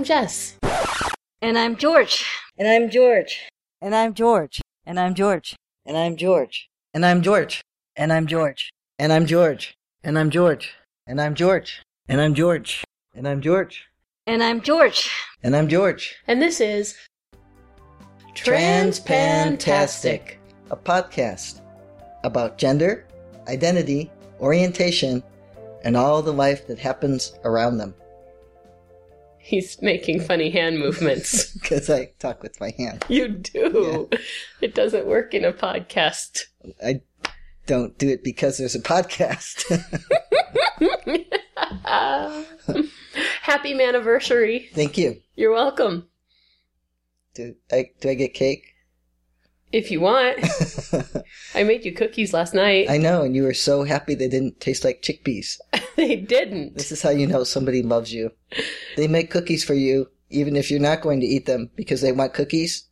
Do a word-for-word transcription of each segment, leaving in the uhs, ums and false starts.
I'm Jess. And I'm George. And I'm George. And I'm George. And I'm George. And I'm George. And I'm George. And I'm George. And I'm George. And I'm George. And I'm George. And I'm George. And I'm George. And I'm George. And I'm George. And this is Transfantastic, a podcast about gender, identity, orientation, and all the life that happens around them. He's making funny hand movements. Because I talk with my hand. You do. Yeah. It doesn't work in a podcast. I don't do it because there's a podcast. Happy Maniversary. Thank you. You're welcome. Do I, do I get cake? If you want. I made you cookies last night. I know, and you were so happy they didn't taste like chickpeas. They didn't. This is how you know somebody loves you. They make cookies for you, even if you're not going to eat them, because they want cookies.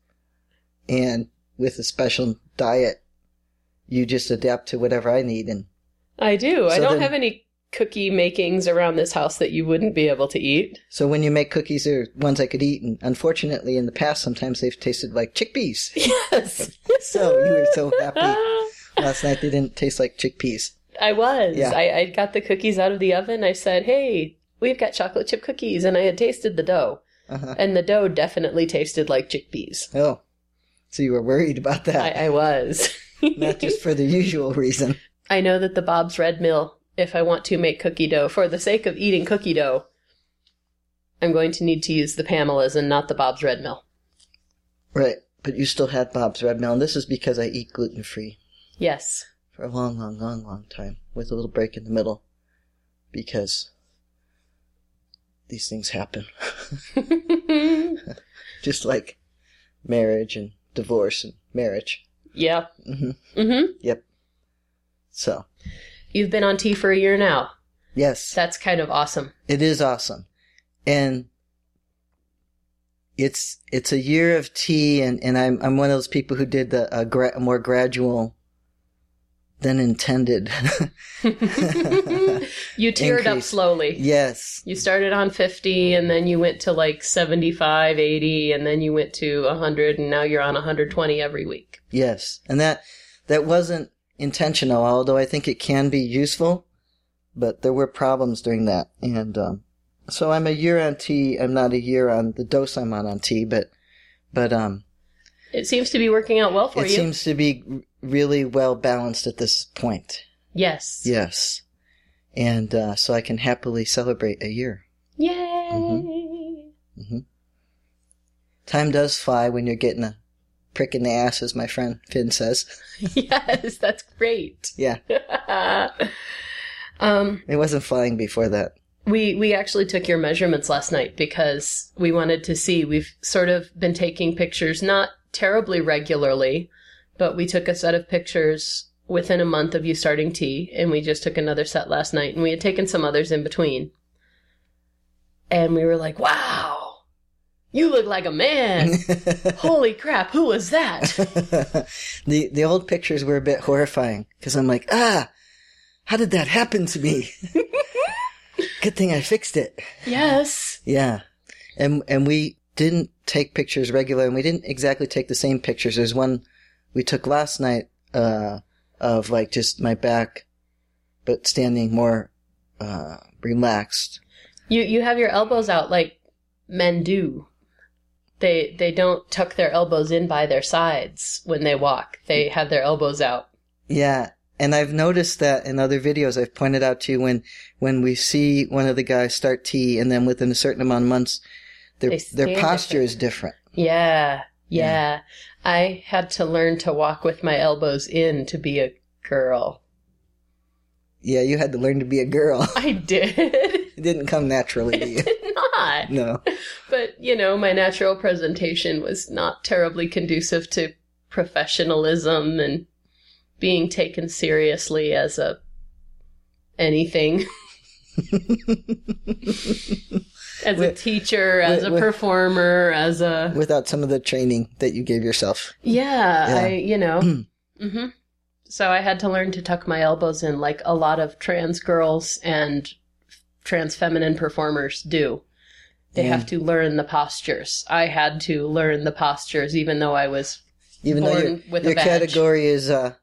And with a special diet, you just adapt to whatever I need. And I do. So I don't then, have any cookie makings around this house that you wouldn't be able to eat. So when you make cookies, they're ones I could eat. And unfortunately, in the past, sometimes they've tasted like chickpeas. Yes. So you were so happy last night they didn't taste like chickpeas. I was. Yeah. I, I got the cookies out of the oven. I said, hey, we've got chocolate chip cookies. And I had tasted the dough. Uh-huh. And the dough definitely tasted like chickpeas. Oh. So you were worried about that. I, I was. Not just for the usual reason. I know that the Bob's Red Mill, if I want to make cookie dough, for the sake of eating cookie dough, I'm going to need to use the Pamela's and not the Bob's Red Mill. Right. But you still had Bob's Red Mill. And this is because I eat gluten-free. Yes. For a long, long, long, long time, with a little break in the middle, because these things happen. Just like marriage and divorce and marriage. Yeah. Mm-hmm. Mm-hmm. Yep. So. You've been on tea for a year now. Yes. That's kind of awesome. It is awesome. And it's it's a year of tea, and, and I'm I'm one of those people who did the a gra- more gradual than intended. You tiered up slowly. Yes. You started on fifty, and then you went to like seventy-five, eighty, and then you went to one hundred, and now you're on one hundred twenty every week. Yes. And that that wasn't intentional, although I think it can be useful, but there were problems during that. And um, so I'm a year on tea. I'm not a year on the dose I'm on on tea, but... but um, it seems to be working out well for it you. It seems to be really well balanced at this point. Yes. Yes. And uh, so I can happily celebrate a year. Yay! Mm-hmm. Mm-hmm. Time does fly when you're getting a prick in the ass, as my friend Finn says. Yes, that's great. Yeah. um, it wasn't flying before that. We we actually took your measurements last night because we wanted to see. We've sort of been taking pictures, not terribly regularly, but we took a set of pictures within a month of you starting tea, and we just took another set last night, and we had taken some others in between. And we were like, wow, you look like a man. Holy crap, who was that? the the old pictures were a bit horrifying because I'm like, ah, how did that happen to me? Good thing I fixed it. Yes. Yeah. And and we didn't take pictures regular, and we didn't exactly take the same pictures. There's one we took last night uh, of, like, just my back, but standing more uh, relaxed. You you have your elbows out like men do. They, they don't tuck their elbows in by their sides when they walk. They have their elbows out. Yeah. And I've noticed that in other videos I've pointed out to you when, when we see one of the guys start tea and then within a certain amount of months, their their posture different. is different. Yeah, yeah. Yeah. I had to learn to walk with my elbows in to be a girl. Yeah, you had to learn to be a girl. I did. It didn't come naturally to you. It did not. No. But, you know, my natural presentation was not terribly conducive to professionalism and being taken seriously as a anything. As a teacher, as a performer, as a... Without some of the training that you gave yourself. Yeah, yeah. I, you know. Mm-hmm. So I had to learn to tuck my elbows in like a lot of trans girls and trans feminine performers do. They mm. have to learn the postures. I had to learn the postures, even though I was even born though with your a badge. Your category is uh,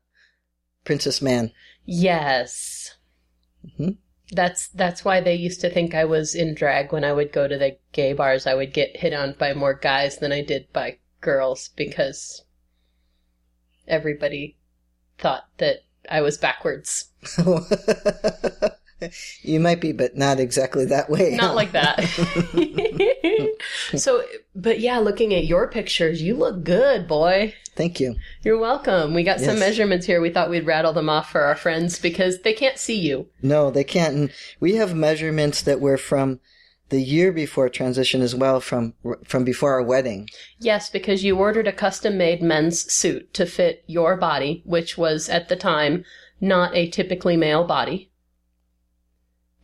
Princess Man. Yes. Mm-hmm. That's that's why they used to think I was in drag when I would go to the gay bars. I would get hit on by more guys than I did by girls because everybody thought that I was backwards. You might be, but not exactly that way. Not huh? like that. So, but yeah, looking at your pictures, you look good, boy. Thank you. You're welcome. We got yes. some measurements here. We thought we'd rattle them off for our friends because they can't see you. No, they can't. And we have measurements that were from the year before transition as well, from from before our wedding. Yes, because you ordered a custom-made men's suit to fit your body, which was at the time not a typically male body.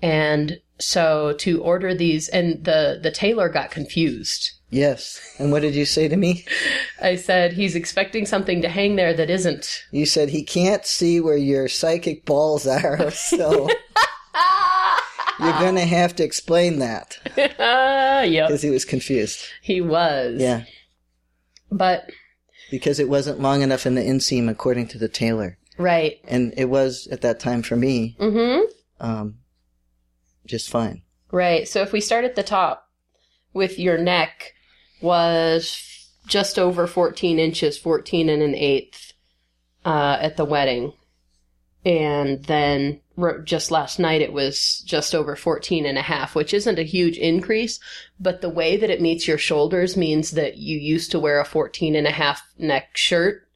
And so to order these, and the, the tailor got confused. Yes. And what did you say to me? I said, he's expecting something to hang there that isn't. You said, he can't see where your psychic balls are, so you're going to have to explain that. uh, yep. Because he was confused. He was. Yeah. But. Because it wasn't long enough in the inseam, according to the tailor. Right. And it was, at that time, for me. Mm-hmm. Um. Just fine. Right. So if we start at the top with your neck was just over fourteen inches, fourteen and an eighth uh, at the wedding. And then just last night it was just over fourteen and a half, which isn't a huge increase, but the way that it meets your shoulders means that you used to wear a fourteen and a half neck shirt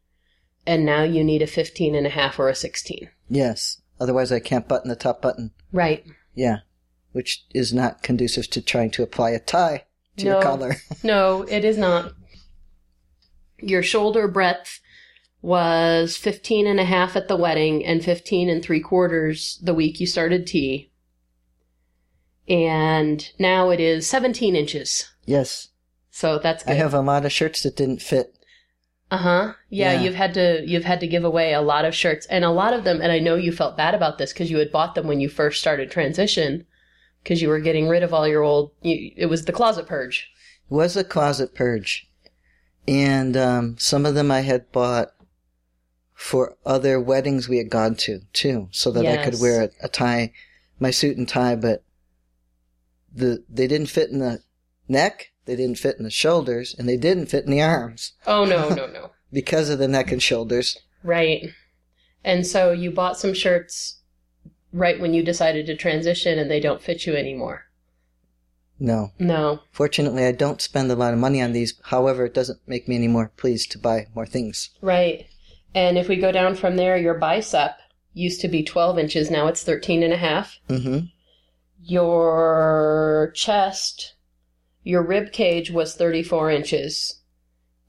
and now you need a fifteen and a half or a sixteen. Yes. Otherwise I can't button the top button. Right. Yeah. Which is not conducive to trying to apply a tie to no, your collar. No, it is not. Your shoulder breadth was fifteen and a half at the wedding and fifteen and three quarters the week you started tea. And now it is seventeen inches. Yes. So that's good. I have a lot of shirts that didn't fit. Uh-huh. Yeah, yeah, you've had to you've had to give away a lot of shirts, and a lot of them, and I know you felt bad about this because you had bought them when you first started transition because you were getting rid of all your old, you, it was the closet purge. It was a closet purge. And um, some of them I had bought for other weddings we had gone to, too, so that yes. I could wear a, a tie, my suit and tie, but the they didn't fit in the neck. They didn't fit in the shoulders, and they didn't fit in the arms. Oh, no, no, no. Because of the neck and shoulders. Right. And so you bought some shirts right when you decided to transition, and they don't fit you anymore. No. No. Fortunately, I don't spend a lot of money on these. However, it doesn't make me any more pleased to buy more things. Right. And if we go down from there, your bicep used to be twelve inches. Now it's thirteen and a half. Mm-hmm. Your chest... Your rib cage was thirty-four inches,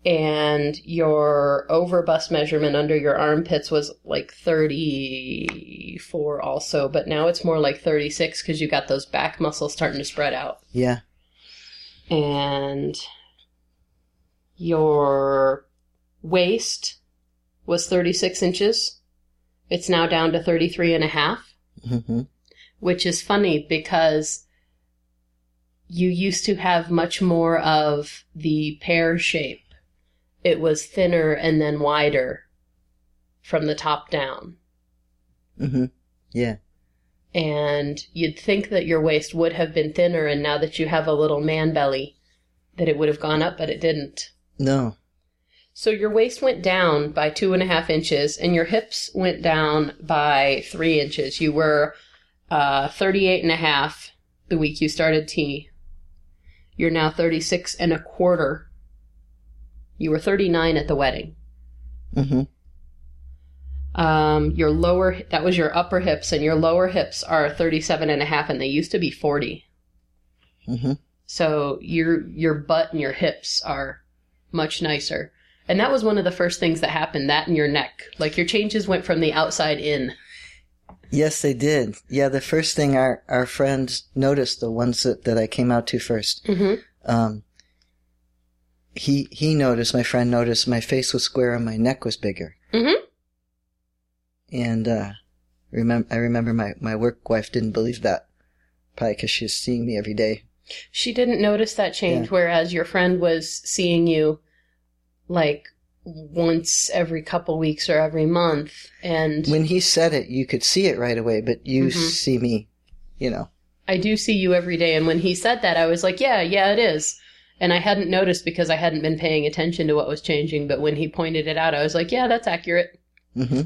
and your overbust measurement under your armpits was like thirty-four also, but now it's more like thirty-six because you got those back muscles starting to spread out. Yeah. And your waist was thirty-six inches. It's now down to thirty-three and a half, mm-hmm. which is funny because... You used to have much more of the pear shape. It was thinner and then wider from the top down. Mm-hmm. Yeah. And you'd think that your waist would have been thinner, and now that you have a little man belly, that it would have gone up, but it didn't. No. So your waist went down by two and a half inches, and your hips went down by three inches. You were uh, thirty-eight and a half the week you started tea. You're now thirty-six and a quarter. You were thirty-nine at the wedding. Mm-hmm. Um, your lower, that was your upper hips, and your lower hips are thirty-seven and a half, and they used to be forty. Mm-hmm. So your your butt and your hips are much nicer. And that was one of the first things that happened, that and your neck. Like your changes went from the outside in. Yes, they did. Yeah, the first thing our, our friends noticed, the ones that, that I came out to first, mm-hmm. um, he he noticed, my friend noticed, my face was square and my neck was bigger. Mm-hmm. And uh, remember, I remember my, my work wife didn't believe that, probably because she was seeing me every day. She didn't notice that change, yeah. Whereas your friend was seeing you like once every couple weeks or every month. And when he said it, you could see it right away, but you mm-hmm. see me, you know. I do see you every day. And when he said that, I was like, yeah, yeah, it is. And I hadn't noticed because I hadn't been paying attention to what was changing. But when he pointed it out, I was like, yeah, that's accurate. Mm-hmm.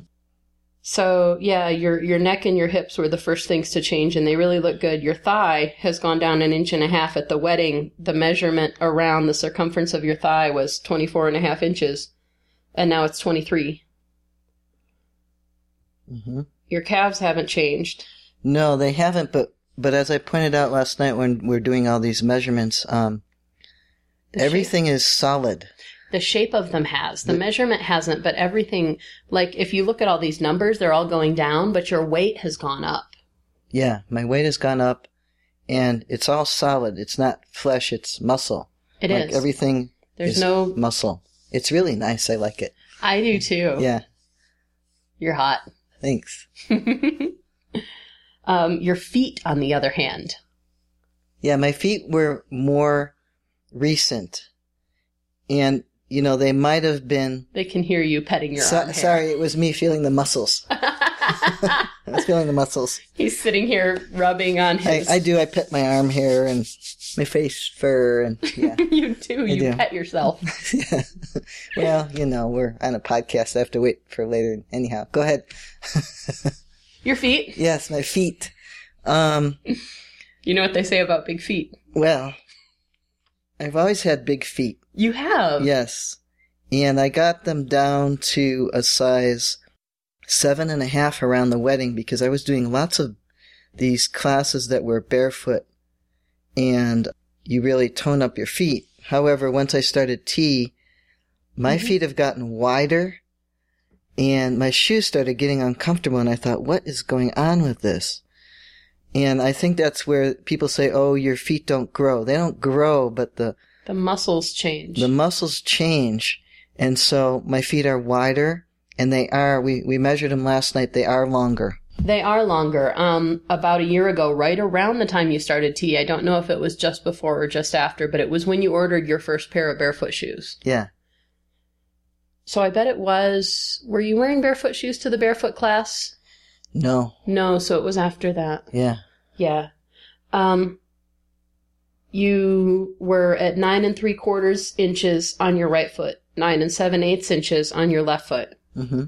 So, yeah, your your neck and your hips were the first things to change, and they really look good. Your thigh has gone down an inch and a half at the wedding. The measurement around the circumference of your thigh was twenty-four and a half inches, and now it's twenty-three. Mm-hmm. Your calves haven't changed. No, they haven't, but, but as I pointed out last night when we were doing all these measurements, um, the everything shape. is solid. The shape of them has. The, the measurement hasn't, but everything, like, if you look at all these numbers, they're all going down, but your weight has gone up. Yeah, my weight has gone up, and it's all solid. It's not flesh, it's muscle. It like, is. Everything There's is no... muscle. It's really nice. I like it. I do, too. Yeah. You're hot. Thanks. um, your feet, on the other hand. Yeah, my feet were more recent, and... You know, they might have been... They can hear you petting your so, own hair. Sorry, it was me feeling the muscles. I was feeling the muscles. He's sitting here rubbing on his... I, I do. I pet my arm hair and my face fur and... Yeah, you do. I you do. Pet yourself. Yeah. Well, you know, we're on a podcast. I have to wait for later. Anyhow, go ahead. Your feet? Yes, my feet. Um, you know what they say about big feet? Well, I've always had big feet. You have? Yes. And I got them down to a size seven and a half around the wedding because I was doing lots of these classes that were barefoot and you really tone up your feet. However, once I started tea, my mm-hmm. feet have gotten wider and my shoes started getting uncomfortable and I thought, what is going on with this? And I think that's where people say, oh, your feet don't grow. They don't grow, but the The muscles change. The muscles change. And so my feet are wider, and they are, we, we measured them last night, they are longer. They are longer. Um, about a year ago, right around the time you started tea, I don't know if it was just before or just after, but it was when you ordered your first pair of barefoot shoes. Yeah. So I bet it was, were you wearing barefoot shoes to the barefoot class? No. No, so it was after that. Yeah. Yeah. Um... You were at nine and three quarters inches on your right foot, nine and seven eighths inches on your left foot. Mm-hmm.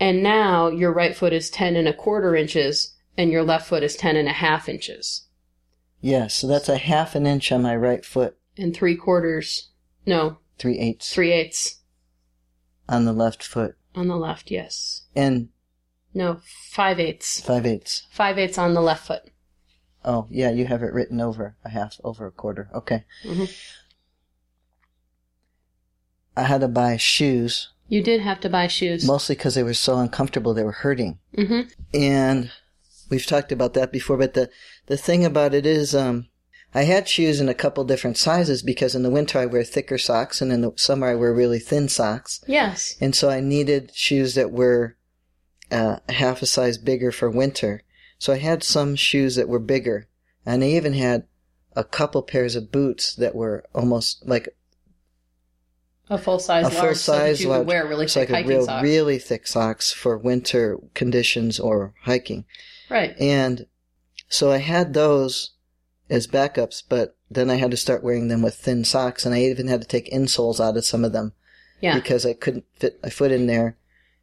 And now your right foot is ten and a quarter inches and your left foot is ten and a half inches. Yeah, so that's a half an inch on my right foot. And three quarters, no. Three eighths. Three eighths. On the left foot. On the left, yes. And? No, five eighths. Five eighths. Five eighths on the left foot. Oh, yeah, you have it written over a half, over a quarter. Okay. Mm-hmm. I had to buy shoes. You did have to buy shoes. Mostly because they were so uncomfortable, they were hurting. Mm-hmm. And we've talked about that before, but the, the thing about it is um, I had shoes in a couple different sizes because in the winter I wear thicker socks, and in the summer I wear really thin socks. Yes. And so I needed shoes that were uh, half a size bigger for winter. So I had some shoes that were bigger, and I even had a couple pairs of boots that were almost like a full size a large, full size so you large, could wear really thick so I could hiking real, socks. Really thick socks for winter conditions or hiking. Right. And so I had those as backups, but then I had to start wearing them with thin socks, and I even had to take insoles out of some of them yeah. because I couldn't fit my foot in there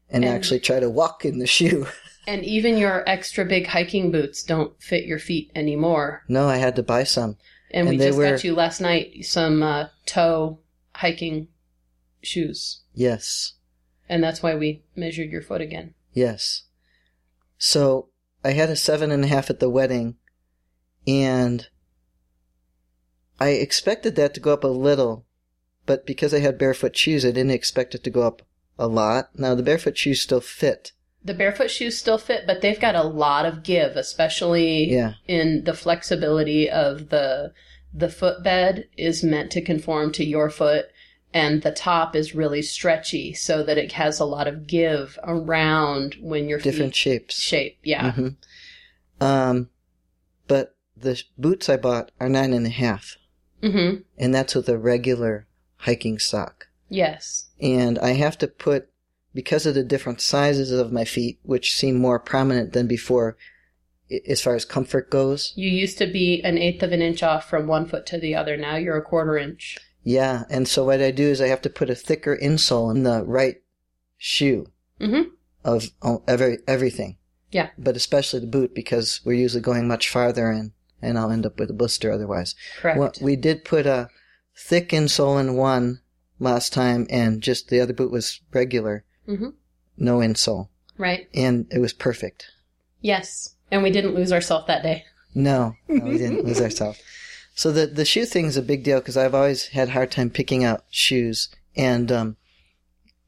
and, and actually try to walk in the shoe. And even your extra big hiking boots don't fit your feet anymore. No, I had to buy some. And, and we just were... got you last night some uh, toe hiking shoes. Yes. And that's why we measured your foot again. Yes. So I had a seven and a half at the wedding, and I expected that to go up a little, but because I had barefoot shoes, I didn't expect it to go up a lot. Now, the barefoot shoes still fit. The barefoot shoes still fit, but they've got a lot of give, especially yeah. in the flexibility of the the footbed is meant to conform to your foot, and the top is really stretchy so that it has a lot of give around when your different feet... Different shapes. Shape, yeah. Mm-hmm. Um, but the boots I bought are nine and a half. Mm-hmm. And that's with a regular hiking sock. Yes. And I have to put, because of the different sizes of my feet, which seem more prominent than before, as far as comfort goes. You used to be an eighth of an inch off from one foot to the other. Now you're a quarter inch. Yeah, and so what I do is I have to put a thicker insole in the right shoe mm-hmm. of every everything. Yeah. But especially the boot, because we're usually going much farther in, and I'll end up with a blister otherwise. Correct. Well, we did put a thick insole in one last time, and just the other boot was regular, mm-hmm. no insole. Right. And it was perfect. Yes. And we didn't lose ourselves that day. No, no we didn't lose ourselves. So the the shoe thing is a big deal because I've always had a hard time picking out shoes, and um,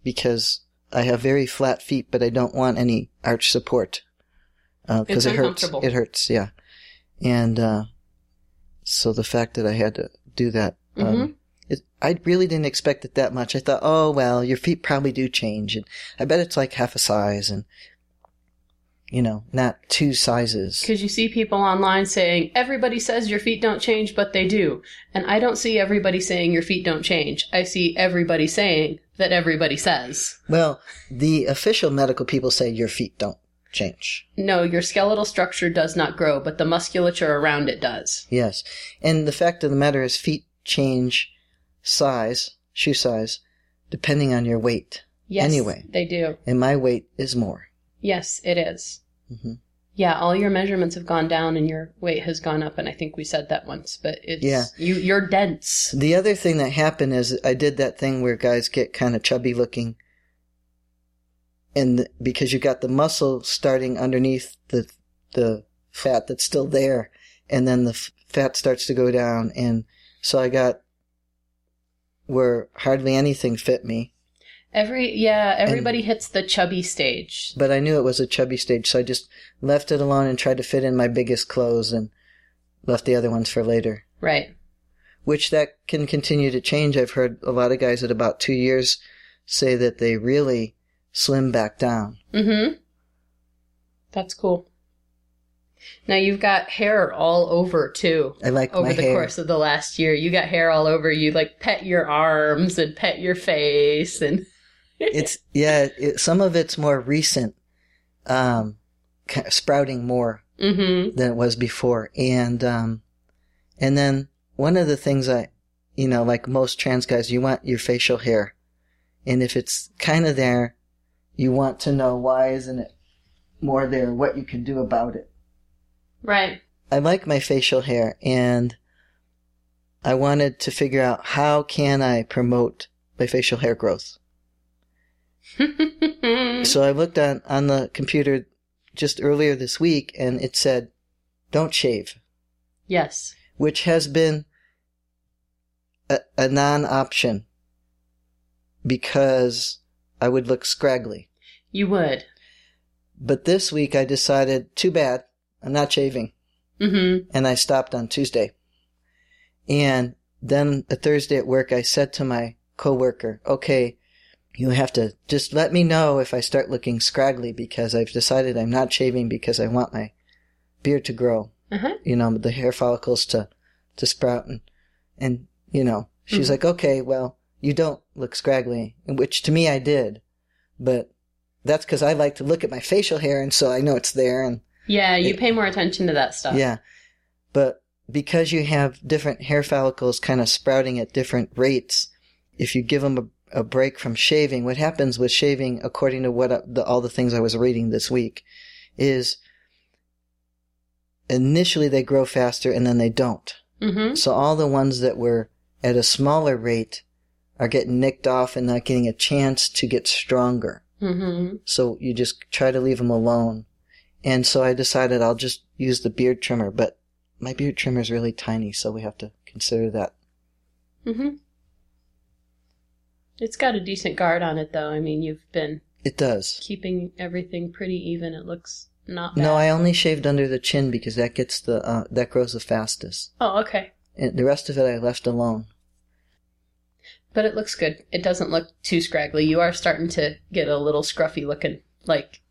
because I have very flat feet, but I don't want any arch support because uh, it hurts. It hurts, yeah. And uh, so the fact that I had to do that, um, mm-hmm. it, I really didn't expect it that much. I thought, oh well, your feet probably do change, and I bet it's like half a size and. You know, not two sizes. Because you see people online saying, everybody says your feet don't change, but they do. And I don't see everybody saying your feet don't change. I see everybody saying that everybody says. Well, the official medical people say your feet don't change. No, your skeletal structure does not grow, but the musculature around it does. Yes. And the fact of the matter is feet change size, shoe size, depending on your weight. Yes, anyway, they do. And my weight is more. Yes, it is. Mm-hmm. Yeah, all your measurements have gone down and your weight has gone up, and I think we said that once, but it's yeah. you, you're dense. The other thing that happened is I did that thing where guys get kind of chubby looking, and the, because you got the muscle starting underneath the the fat that's still there, and then the f- fat starts to go down, and so I got where hardly anything fit me. Every yeah, everybody and, hits the chubby stage. But I knew it was a chubby stage, so I just left it alone and tried to fit in my biggest clothes and left the other ones for later. Right. Which that can continue to change. I've heard a lot of guys at about two years say that they really slim back down. Mm-hmm. That's cool. Now you've got hair all over too. I like my hair. Over the course of the last year, you got hair all over. You like pet your arms and pet your face and. It's yeah. It, some of it's more recent, um, sprouting more mm-hmm. than it was before, and um, and then one of the things I, you know, like most trans guys, you want your facial hair, and if it's kind of there, you want to know why isn't it more there? What you can do about it. Right. I like my facial hair, and I wanted to figure out how can I promote my facial hair growth. So I looked on, on the computer just earlier this week, and it said, don't shave. Yes. Which has been a, a non-option because I would look scraggly. You would. But this week I decided, too bad, I'm not shaving. Mm-hmm. And I stopped on Tuesday. And then a Thursday at work, I said to my coworker, okay, you have to just let me know if I start looking scraggly because I've decided I'm not shaving because I want my beard to grow. Uh-huh. You know, the hair follicles to, to sprout. And, and, you know, she's mm-hmm. like, okay, well, you don't look scraggly, which to me I did. But that's because I like to look at my facial hair, and so I know it's there. And yeah, you pay more attention to that stuff. Yeah. But because you have different hair follicles kind of sprouting at different rates, if you give them a, a break from shaving, what happens with shaving, according to what I, the, all the things I was reading this week, is initially they grow faster and then they don't. Mm-hmm. So all the ones that were at a smaller rate are getting nicked off and not getting a chance to get stronger. Mm-hmm. So you just try to leave them alone. And so I decided I'll just use the beard trimmer, but my beard trimmer is really tiny, so we have to consider that. Mm-hmm. It's got a decent guard on it, though. I mean, you've been... It does. Keeping everything pretty even. It looks not bad. No, I only shaved under the chin because that gets the uh, that grows the fastest. Oh, okay. And the rest of it I left alone. But it looks good. It doesn't look too scraggly. You are starting to get a little scruffy looking, like...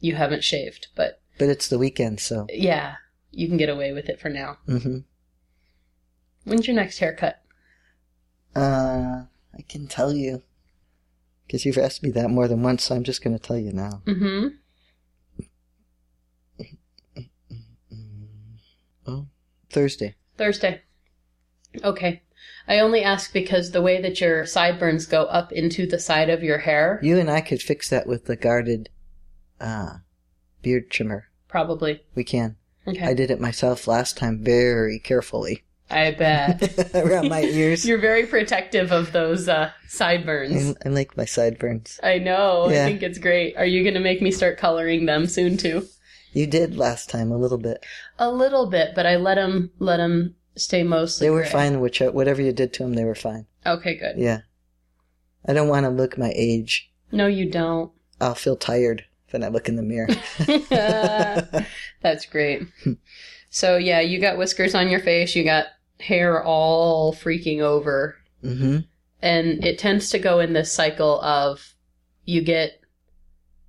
You haven't shaved, but... But it's the weekend, so... Yeah. you can get away with it for now. Mm-hmm. When's your next haircut? Uh, I can tell you, because you've asked me that more than once, so I'm just going to tell you now. Mm-hmm. Oh, Thursday. Thursday. Okay. I only ask because the way that your sideburns go up into the side of your hair. You and I could fix that with the guarded uh, beard trimmer. Probably. We can. Okay. I did it myself last time very carefully. I bet. Around my ears. You're very protective of those uh, sideburns. I, I like my sideburns. I know. Yeah. I think it's great. Are you going to make me start coloring them soon, too? You did last time, a little bit. A little bit, but I let them, let them stay mostly They were gray. Fine. Which, whatever you did to them, they were fine. Okay, good. Yeah. I don't want to look my age. No, you don't. I'll feel tired when I look in the mirror. That's great. So, yeah, you got whiskers on your face. You got hair all freaking over. Mm-hmm. And it tends to go in this cycle of you get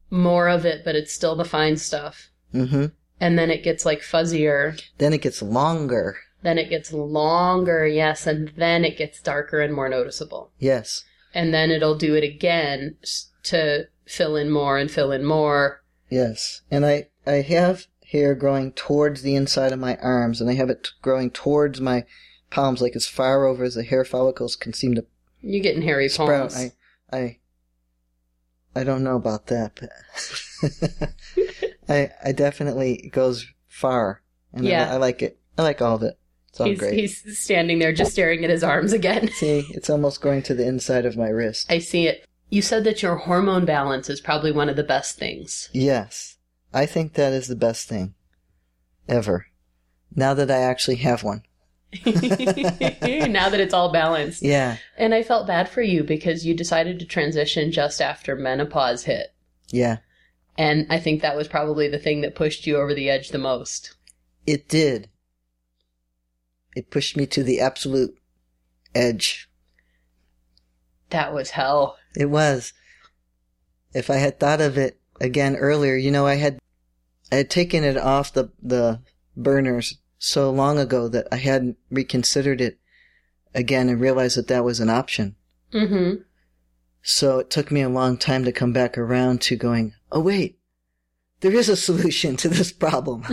more of it, but it's still the fine stuff. Mm-hmm. And then it gets, like, fuzzier. Then it gets longer. Then it gets longer, yes, and then it gets darker and more noticeable. Yes. And then it'll do it again to fill in more and fill in more. Yes. And I, I have hair growing towards the inside of my arms, and I have it t- growing towards my palms, like as far over as the hair follicles can seem to You're getting hairy sprout. Palms. I, I, I don't know about that, but I, I definitely, it goes far, and yeah. I, I like it. I like all of it. It's all he's, great. He's standing there just staring at his arms again. See, it's almost going to the inside of my wrist. I see it. You said that your hormone balance is probably one of the best things. Yes. I think that is the best thing ever. Now that I actually have one. Now that it's all balanced. Yeah. And I felt bad for you because you decided to transition just after menopause hit. Yeah. And I think that was probably the thing that pushed you over the edge the most. It did. It pushed me to the absolute edge. That was hell. It was. If I had thought of it again earlier, you know, I had I had taken it off the, the burners so long ago that I hadn't reconsidered it again and realized that that was an option. Mm-hmm. So it took me a long time to come back around to going, oh, wait, there is a solution to this problem.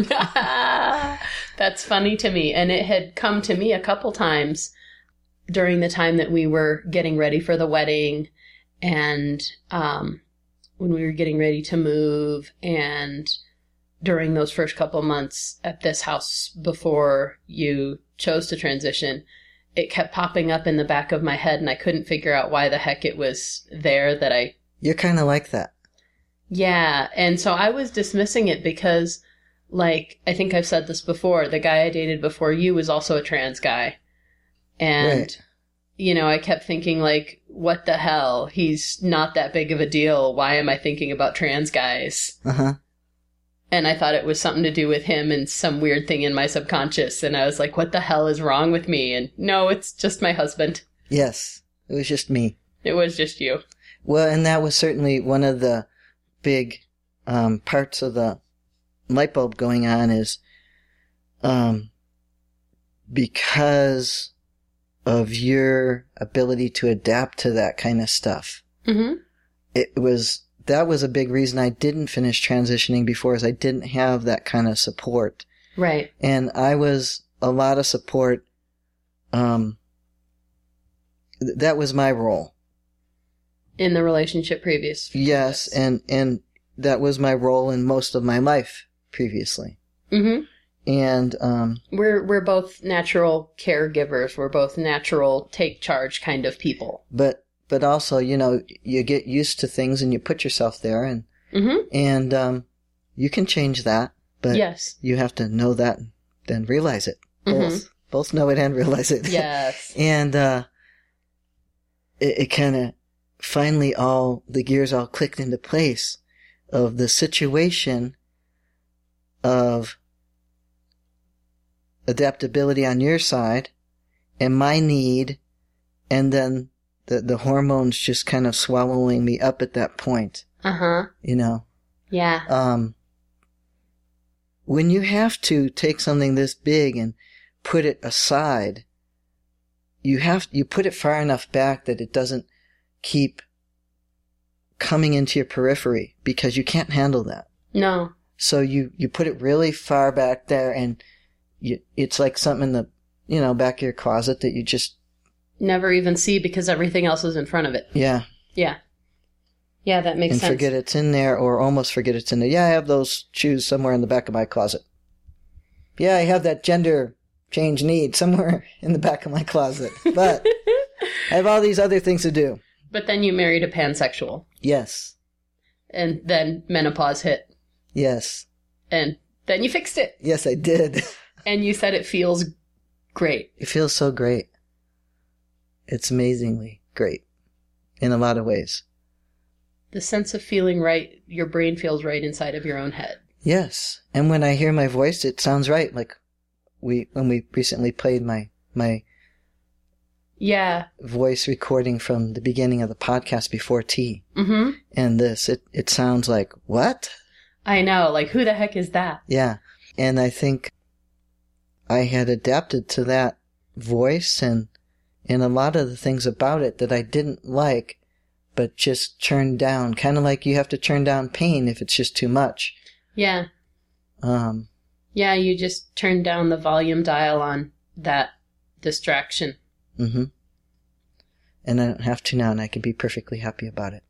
That's funny to me, and it had come to me a couple times during the time that we were getting ready for the wedding and um, when we were getting ready to move and during those first couple months at this house before you chose to transition, it kept popping up in the back of my head and I couldn't figure out why the heck it was there that I... You're kind of like that. Yeah, and so I was dismissing it because... Like, I think I've said this before, the guy I dated before you was also a trans guy. And, right. You know, I kept thinking, like, what the hell? He's not that big of a deal. Why am I thinking about trans guys? Uh-huh. And I thought it was something to do with him and some weird thing in my subconscious. And I was like, what the hell is wrong with me? And no, it's just my husband. Yes, it was just me. It was just you. Well, and that was certainly one of the big um, parts of the... light bulb going on is um, because of your ability to adapt to that kind of stuff. Mm-hmm. It was that was a big reason I didn't finish transitioning before is I didn't have that kind of support. Right. And I was a lot of support. Um, th- that was my role. In the relationship previous. Yes, and, and that was my role in most of my life. Previously. Mm-hmm. And um, we're we're both natural caregivers. We're both natural take charge kind of people. But but also, you know, you get used to things and you put yourself there, and mm-hmm. and um, you can change that. But yes, you have to know that and then realize it. Both mm-hmm. both know it and realize it. Yes. and uh, it, it kind of finally all the gears all clicked into place of the situation. Of adaptability on your side and my need, and then the the hormones just kind of swallowing me up at that point. Uh-huh. You know? Yeah. Um, when you have to take something this big and put it aside, you have, you put it far enough back that it doesn't keep coming into your periphery, because you can't handle that. No. So you, you put it really far back there, and you, it's like something in the, you know, back of your closet that you just never even see because everything else is in front of it. Yeah. Yeah. Yeah, that makes and sense. And forget it's in there, or almost forget it's in there. Yeah, I have those shoes somewhere in the back of my closet. Yeah, I have that gender change need somewhere in the back of my closet. But I have all these other things to do. But then you married a pansexual. Yes. And then menopause hit. Yes. And then you fixed it. Yes, I did. And you said it feels great. It feels so great. It's amazingly great in a lot of ways. The sense of feeling right, your brain feels right inside of your own head. Yes. And when I hear my voice, it sounds right. Like we when we recently played my my yeah voice recording from the beginning of the podcast before tea. Mm-hmm. And this, it, it sounds like, what? I know. Like, who the heck is that? Yeah. And I think I had adapted to that voice and, and a lot of the things about it that I didn't like, but just churn down, kind of like you have to churn down pain if it's just too much. Yeah. Um, yeah, you just turn down the volume dial on that distraction. Mm-hmm. And I don't have to now, and I can be perfectly happy about it.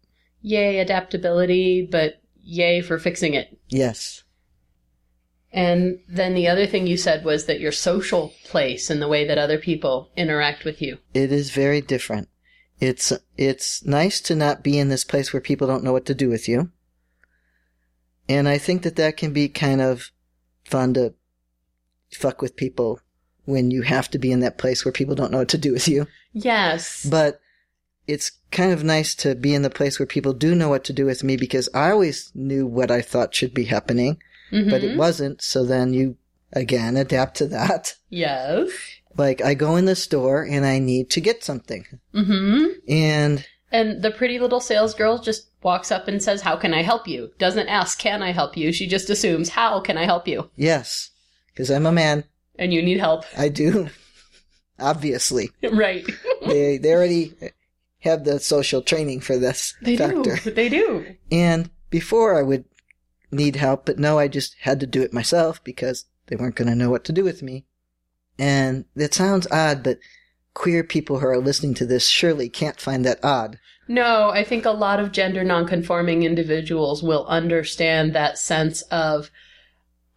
Yay, adaptability, but yay for fixing it. Yes. And then the other thing you said was that your social place and the way that other people interact with you. It is very different. It's it's nice to not be in this place where people don't know what to do with you. And I think that that can be kind of fun to fuck with people when you have to be in that place where people don't know what to do with you. Yes. But it's kind of nice to be in the place where people do know what to do with me, because I always knew what I thought should be happening, mm-hmm. but it wasn't. So then you, again, adapt to that. Yes. Like, I go in the store and I need to get something. Mm-hmm. And and the pretty little sales girl just walks up and says, how can I help you? Doesn't ask, can I help you? She just assumes, how can I help you? Yes, because I'm a man. And you need help. I do. Obviously. Right. they, they already have the social training for this they factor. Do. They do. And before I would need help, but no, I just had to do it myself because they weren't going to know what to do with me. And that sounds odd, but queer people who are listening to this surely can't find that odd. No, I think a lot of gender nonconforming individuals will understand that sense of,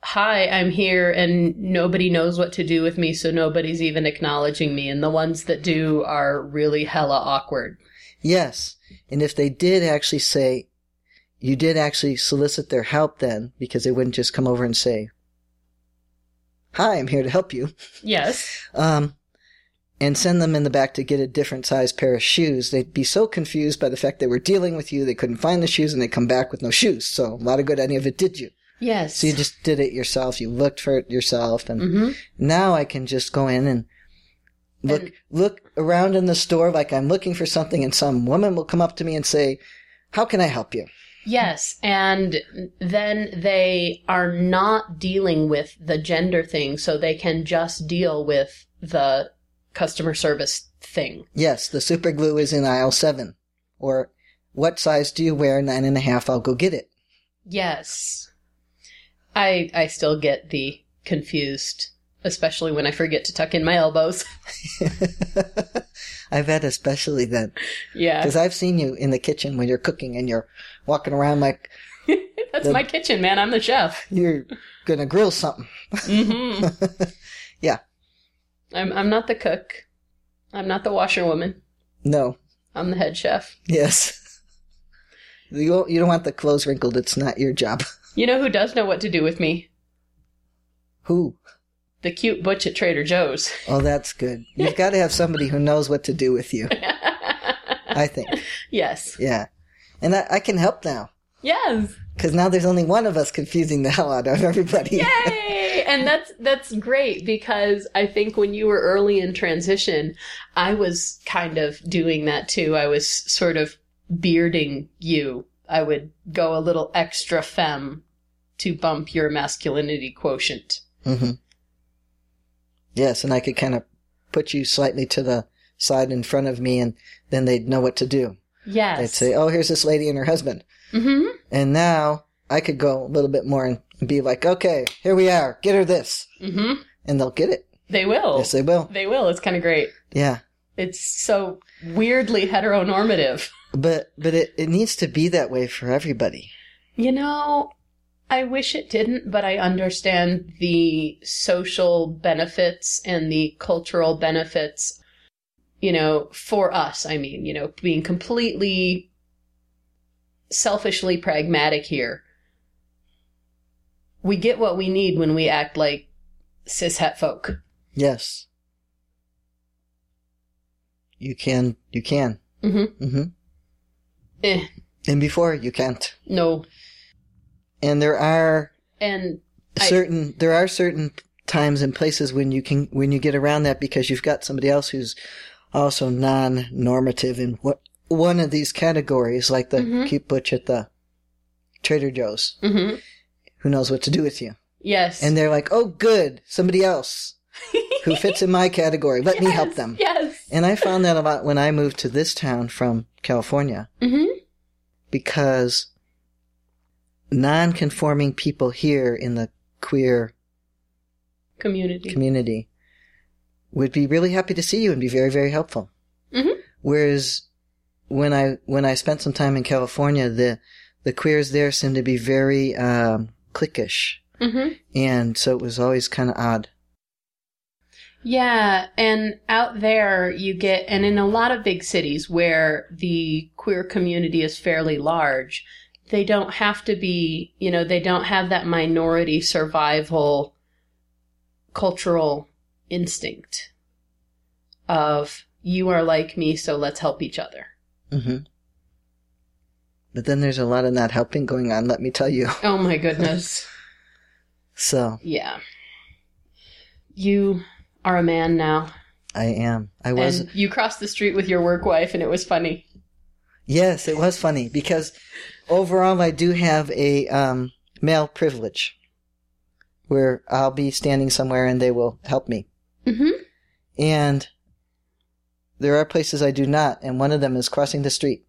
hi, I'm here and nobody knows what to do with me, so nobody's even acknowledging me. And the ones that do are really hella awkward. Yes. And if they did actually say, you did actually solicit their help then, because they wouldn't just come over and say, hi, I'm here to help you. Yes. Um, and send them in the back to get a different size pair of shoes. They'd be so confused by the fact they were dealing with you, they couldn't find the shoes, and they come back with no shoes. So a lot of good any of it did you. Yes. So you just did it yourself. You looked for it yourself. And mm-hmm. now I can just go in and look and- look around in the store like I'm looking for something, and some woman will come up to me and say, how can I help you? Yes, and then they are not dealing with the gender thing, so they can just deal with the customer service thing. Yes, the super glue is in aisle seven. Or, what size do you wear? Nine and a half, I'll go get it. Yes. I I still get the confused, especially when I forget to tuck in my elbows. I bet especially then. Yeah. Because I've seen you in the kitchen when you're cooking and you're walking around like... That's the, my kitchen, man. I'm the chef. You're going to grill something. Mm-hmm. Yeah. I'm I'm not the cook. I'm not the washerwoman. No. I'm the head chef. Yes. You don't, you don't want the clothes wrinkled. It's not your job. You know who does know what to do with me? Who? The cute butch at Trader Joe's. Oh, that's good. You've got to have somebody who knows what to do with you. I think. Yes. Yeah. And I, I can help now. Yes. Because now there's only one of us confusing the hell out of everybody. Yay! And that's that's great, because I think when you were early in transition, I was kind of doing that too. I was sort of bearding you. I would go a little extra femme to bump your masculinity quotient. Mm-hmm. Yes, and I could kind of put you slightly to the side in front of me, and then they'd know what to do. Yes. They'd say, oh, here's this lady and her husband. Mm-hmm. And now I could go a little bit more and be like, okay, here we are. Get her this. Mm-hmm. And they'll get it. They will. Yes, they will. They will. It's kind of great. Yeah. It's so weirdly heteronormative. But but it, it needs to be that way for everybody. You know, I wish it didn't, but I understand the social benefits and the cultural benefits, you know, for us. I mean, you know, being completely selfishly pragmatic here. We get what we need when we act like cis het folk. Yes. You can. You can. Mm-hmm. Mm-hmm. Eh. And before, you can't. No. And there are and certain I, there are certain times and places when you can when you get around that because you've got somebody else who's also non-normative in what one of these categories, like the mm-hmm. keep butch at the Trader Joe's, mm-hmm. who knows what to do with you. Yes. And they're like, oh, good, somebody else who fits in my category. Let yes, me help them. Yes. And I found that a lot when I moved to this town from California. Mm-hmm. Because non-conforming people here in the queer community community would be really happy to see you and be very, very helpful. Mm-hmm. Whereas when I when I spent some time in California, the the queers there seemed to be very um, cliquish, mm-hmm. and so it was always kind of odd. Yeah, and out there you get, and in a lot of big cities where the queer community is fairly large, they don't have to be, you know, they don't have that minority survival cultural instinct of you are like me, so let's help each other. Mm-hmm. But then there's a lot of not helping going on, let me tell you. Oh, my goodness. So. Yeah. You are a man now. I am. I was. And you crossed the street with your work wife, and it was funny. Yes, it was funny because overall I do have a um, male privilege where I'll be standing somewhere and they will help me. Mm-hmm. And there are places I do not, and one of them is crossing the street.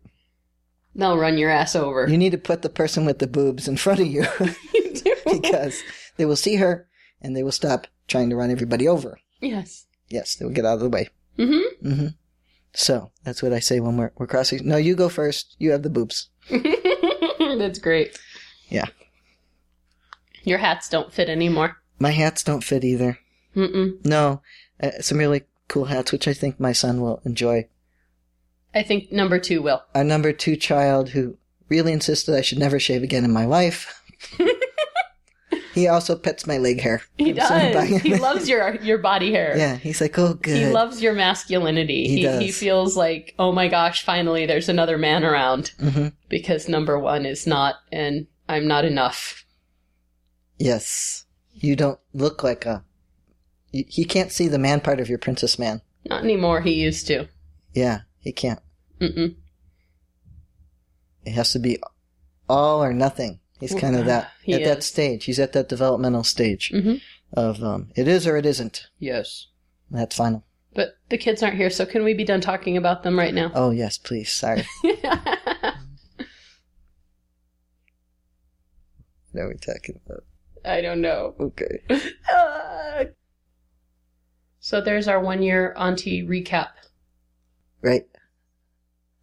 They'll run your ass over. You need to put the person with the boobs in front of you. You do. Because they will see her and they will stop trying to run everybody over. Yes. Yes, they will get out of the way. Mm-hmm. Mm-hmm. So that's what I say when we're, we're crossing. No, you go first. You have the boobs. That's great. Yeah. Your hats don't fit anymore. My hats don't fit either. Mm-mm. No. Uh, some really cool hats, which I think my son will enjoy. I think number two will. Our number two child who really insisted I should never shave again in my life. He also pets my leg hair. He I'm does. He loves your your body hair. Yeah. He's like, oh, good. He loves your masculinity. He He, does. He feels like, oh, my gosh, finally there's another man around. Mm-hmm. Because number one is not, and I'm not enough. Yes. You don't look like a... You, he can't see the man part of your princess man. Not anymore. He used to. Yeah. He can't. Mm-mm. It has to be all or nothing. He's kind of that, he at is. that stage. He's at that developmental stage mm-hmm. of um, it is or it isn't. Yes. That's final. But the kids aren't here, so can we be done talking about them right now? Oh, yes, please. Sorry. What are we talking about? I don't know. Okay. uh, so there's our one-year auntie recap. Right.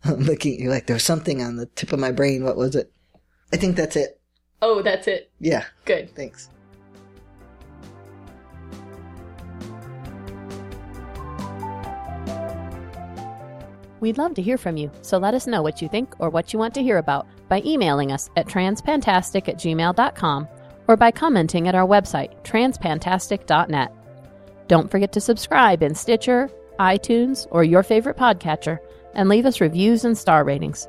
I'm looking at you like there was something on the tip of my brain. What was it? I think that's it. Oh, that's it. Yeah. Good. Thanks. We'd love to hear from you, so let us know what you think or what you want to hear about by emailing us at transfantastic at gmail dot com or by commenting at our website, transfantastic dot net. Don't forget to subscribe in Stitcher, iTunes, or your favorite podcatcher, and leave us reviews and star ratings.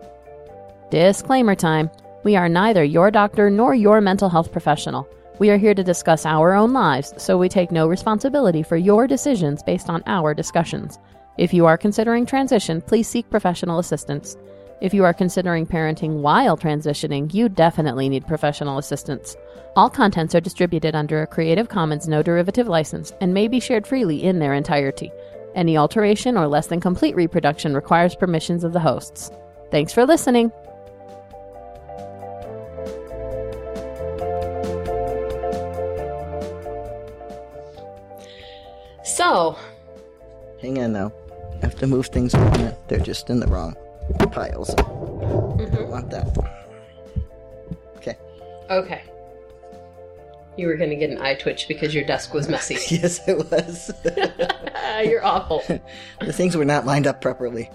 Disclaimer time. We are neither your doctor nor your mental health professional. We are here to discuss our own lives, so we take no responsibility for your decisions based on our discussions. If you are considering transition, please seek professional assistance. If you are considering parenting while transitioning, you definitely need professional assistance. All contents are distributed under a Creative Commons no derivative license and may be shared freely in their entirety. Any alteration or less than complete reproduction requires permissions of the hosts. Thanks for listening! So... Hang on now. I have to move things around. They're just in the wrong piles. Mm-hmm. I don't want that. Okay. Okay. You were going to get an eye twitch because your desk was messy. Yes, it was. You're awful. The things were not lined up properly.